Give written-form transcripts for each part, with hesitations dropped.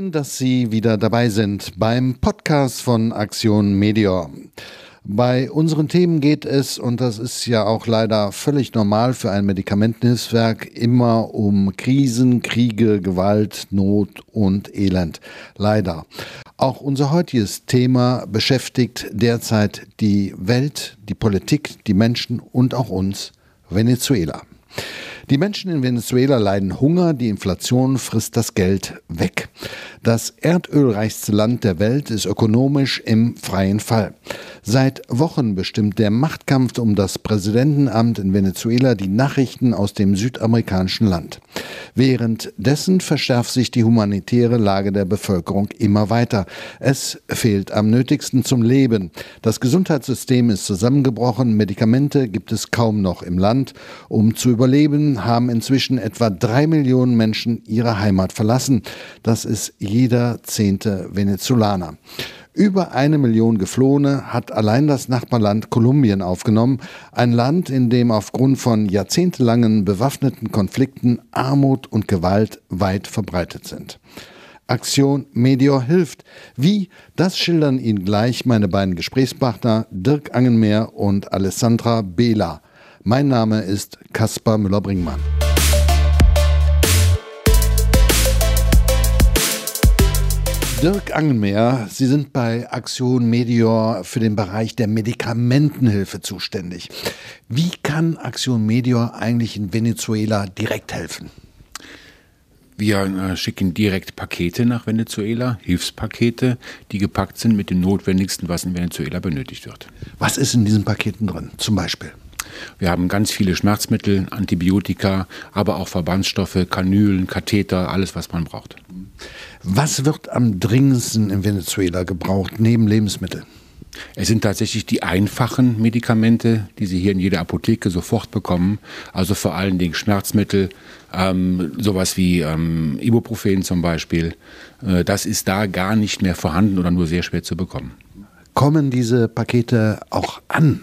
Schön, dass Sie wieder dabei sind beim Podcast von Action Medeor. Bei unseren Themen geht es, und das ist ja auch leider völlig normal für ein Medikamentenhilfswerk, immer um Krisen, Kriege, Gewalt, Not und Elend. Leider. Auch unser heutiges Thema beschäftigt derzeit die Welt, die Politik, die Menschen und auch uns, Venezuela. Die Menschen in Venezuela leiden Hunger, die Inflation frisst das Geld weg. Das erdölreichste Land der Welt ist ökonomisch im freien Fall. Seit Wochen bestimmt der Machtkampf um das Präsidentenamt in Venezuela die Nachrichten aus dem südamerikanischen Land. Währenddessen verschärft sich die humanitäre Lage der Bevölkerung immer weiter. Es fehlt am nötigsten zum Leben. Das Gesundheitssystem ist zusammengebrochen, Medikamente gibt es kaum noch im Land. Um zu überleben, haben inzwischen etwa 3 Millionen Menschen ihre Heimat verlassen. Das ist jeder 10. Venezolaner. Über 1 Million Geflohene hat allein das Nachbarland Kolumbien aufgenommen. Ein Land, in dem aufgrund von jahrzehntelangen bewaffneten Konflikten Armut und Gewalt weit verbreitet sind. Action Medeor hilft. Wie? Das schildern Ihnen gleich meine beiden Gesprächspartner Dirk Angenmeier und Alessandra Bela. Mein Name ist Kaspar Müller-Bringmann. Dirk Angenmeier, Sie sind bei Action Medeor für den Bereich der Medikamentenhilfe zuständig. Wie kann Action Medeor eigentlich in Venezuela direkt helfen? Wir schicken direkt Pakete nach Venezuela, Hilfspakete, die gepackt sind mit dem Notwendigsten, was in Venezuela benötigt wird. Was ist in diesen Paketen drin, zum Beispiel? Wir haben ganz viele Schmerzmittel, Antibiotika, aber auch Verbandsstoffe, Kanülen, Katheter, alles, was man braucht. Was wird am dringendsten in Venezuela gebraucht, neben Lebensmitteln? Es sind tatsächlich die einfachen Medikamente, die Sie hier in jeder Apotheke sofort bekommen. Also vor allen Dingen Schmerzmittel, sowas wie Ibuprofen zum Beispiel. Das ist da gar nicht mehr vorhanden oder nur sehr schwer zu bekommen. Kommen diese Pakete auch an?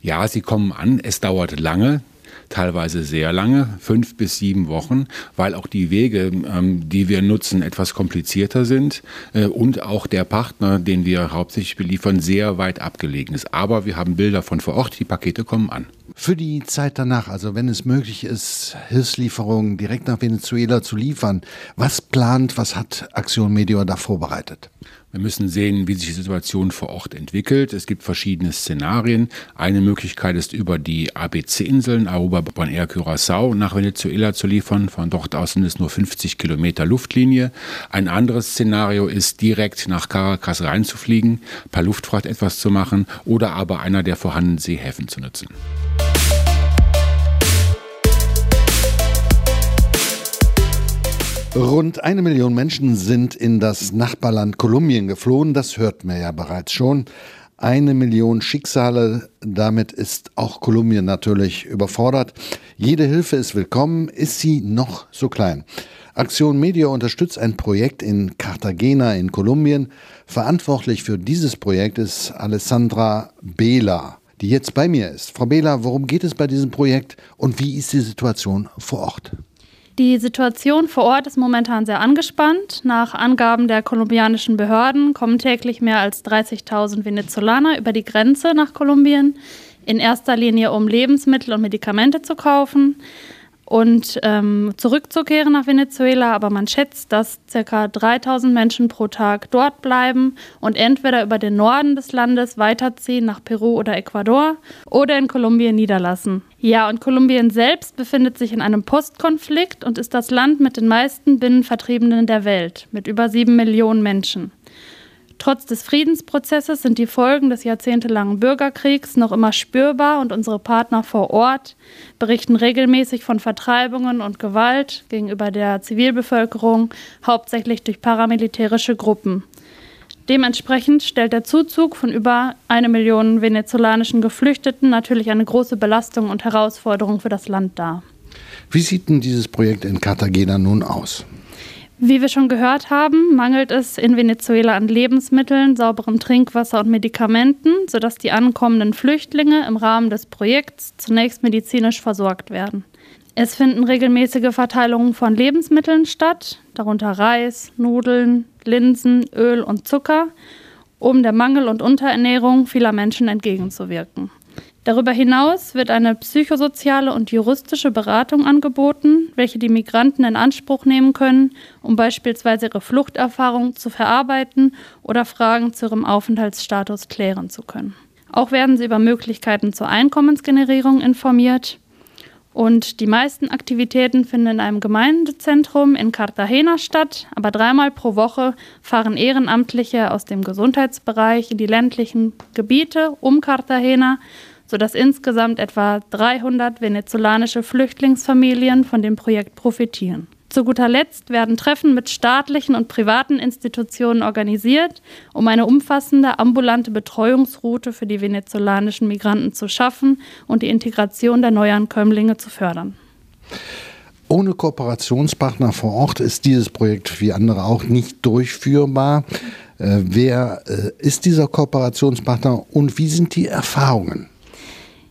Ja, sie kommen an. Es dauert lange, teilweise sehr lange, 5 bis 7 Wochen, weil auch die Wege, die wir nutzen, etwas komplizierter sind und auch der Partner, den wir hauptsächlich beliefern, sehr weit abgelegen ist. Aber wir haben Bilder von vor Ort, die Pakete kommen an. Für die Zeit danach, also wenn es möglich ist, Hilfslieferungen direkt nach Venezuela zu liefern, was plant, was hat Action Medeor da vorbereitet? Wir müssen sehen, wie sich die Situation vor Ort entwickelt. Es gibt verschiedene Szenarien. Eine Möglichkeit ist, über die ABC-Inseln, Aruba-Bonair-Curaçao, nach Venezuela zu liefern. Von dort aus sind es nur 50 Kilometer Luftlinie. Ein anderes Szenario ist, direkt nach Caracas reinzufliegen, per Luftfracht etwas zu machen oder aber einer der vorhandenen Seehäfen zu nutzen. Rund 1 Million Menschen sind in das Nachbarland Kolumbien geflohen, das hört man ja bereits schon. 1 Million Schicksale, damit ist auch Kolumbien natürlich überfordert. Jede Hilfe ist willkommen, ist sie noch so klein. Action Medeor unterstützt ein Projekt in Cartagena in Kolumbien. Verantwortlich für dieses Projekt ist Alessandra Bela, die jetzt bei mir ist. Frau Bela, worum geht es bei diesem Projekt und wie ist die Situation vor Ort? Die Situation vor Ort ist momentan sehr angespannt. Nach Angaben der kolumbianischen Behörden kommen täglich mehr als 30.000 Venezolaner über die Grenze nach Kolumbien. In erster Linie, um Lebensmittel und Medikamente zu kaufen und zurückzukehren nach Venezuela. Aber man schätzt, dass ca. 3.000 Menschen pro Tag dort bleiben und entweder über den Norden des Landes weiterziehen nach Peru oder Ecuador oder in Kolumbien niederlassen. Ja, und Kolumbien selbst befindet sich in einem Postkonflikt und ist das Land mit den meisten Binnenvertriebenen der Welt, mit über 7 Millionen Menschen. Trotz des Friedensprozesses sind die Folgen des jahrzehntelangen Bürgerkriegs noch immer spürbar und unsere Partner vor Ort berichten regelmäßig von Vertreibungen und Gewalt gegenüber der Zivilbevölkerung, hauptsächlich durch paramilitärische Gruppen. Dementsprechend stellt der Zuzug von über 1 Million venezolanischen Geflüchteten natürlich eine große Belastung und Herausforderung für das Land dar. Wie sieht denn dieses Projekt in Cartagena nun aus? Wie wir schon gehört haben, mangelt es in Venezuela an Lebensmitteln, sauberem Trinkwasser und Medikamenten, sodass die ankommenden Flüchtlinge im Rahmen des Projekts zunächst medizinisch versorgt werden. Es finden regelmäßige Verteilungen von Lebensmitteln statt, darunter Reis, Nudeln, Linsen, Öl und Zucker, um der Mangel- und Unterernährung vieler Menschen entgegenzuwirken. Darüber hinaus wird eine psychosoziale und juristische Beratung angeboten, welche die Migranten in Anspruch nehmen können, um beispielsweise ihre Fluchterfahrung zu verarbeiten oder Fragen zu ihrem Aufenthaltsstatus klären zu können. Auch werden sie über Möglichkeiten zur Einkommensgenerierung informiert. Und die meisten Aktivitäten finden in einem Gemeindezentrum in Cartagena statt, aber 3-mal pro Woche fahren Ehrenamtliche aus dem Gesundheitsbereich in die ländlichen Gebiete um Cartagena, sodass insgesamt etwa 300 venezolanische Flüchtlingsfamilien von dem Projekt profitieren. Zu guter Letzt werden Treffen mit staatlichen und privaten Institutionen organisiert, um eine umfassende ambulante Betreuungsroute für die venezolanischen Migranten zu schaffen und die Integration der Neuankömmlinge zu fördern. Ohne Kooperationspartner vor Ort ist dieses Projekt wie andere auch nicht durchführbar. Wer ist dieser Kooperationspartner und wie sind die Erfahrungen?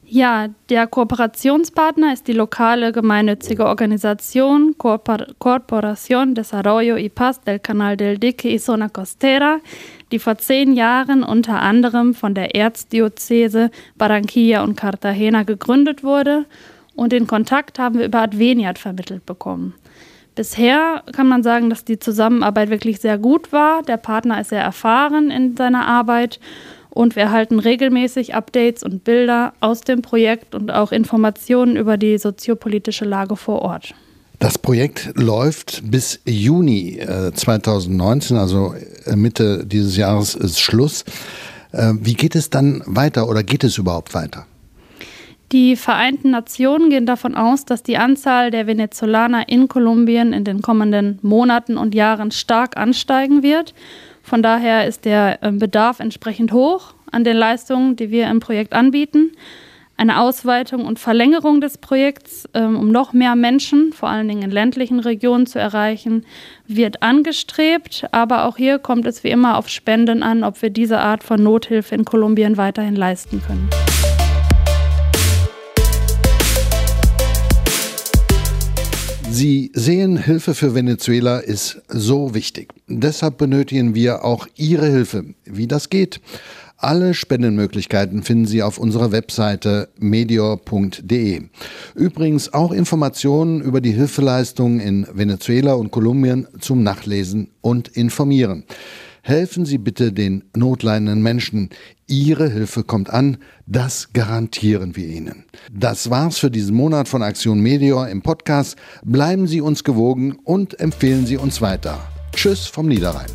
Ja, der Kooperationspartner ist die lokale gemeinnützige Organisation Corporación Desarrollo y Paz del Canal del Dique y Zona Costera, die vor 10 Jahren unter anderem von der Erzdiözese Barranquilla und Cartagena gegründet wurde, und den Kontakt haben wir über Adveniat vermittelt bekommen. Bisher kann man sagen, dass die Zusammenarbeit wirklich sehr gut war. Der Partner ist sehr erfahren in seiner Arbeit. Und wir erhalten regelmäßig Updates und Bilder aus dem Projekt und auch Informationen über die soziopolitische Lage vor Ort. Das Projekt läuft bis Juni 2019, also Mitte dieses Jahres ist Schluss. Wie geht es dann weiter oder geht es überhaupt weiter? Die Vereinten Nationen gehen davon aus, dass die Anzahl der Venezolaner in Kolumbien in den kommenden Monaten und Jahren stark ansteigen wird. Von daher ist der Bedarf entsprechend hoch an den Leistungen, die wir im Projekt anbieten. Eine Ausweitung und Verlängerung des Projekts, um noch mehr Menschen, vor allen Dingen in ländlichen Regionen, zu erreichen, wird angestrebt. Aber auch hier kommt es wie immer auf Spenden an, ob wir diese Art von Nothilfe in Kolumbien weiterhin leisten können. Sie sehen, Hilfe für Venezuela ist so wichtig. Deshalb benötigen wir auch Ihre Hilfe. Wie das geht? Alle Spendenmöglichkeiten finden Sie auf unserer Webseite medeor.de. Übrigens auch Informationen über die Hilfeleistungen in Venezuela und Kolumbien zum Nachlesen und Informieren. Helfen Sie bitte den notleidenden Menschen. Ihre Hilfe kommt an, das garantieren wir Ihnen. Das war's für diesen Monat von Aktion Medeor im Podcast. Bleiben Sie uns gewogen und empfehlen Sie uns weiter. Tschüss vom Niederrhein.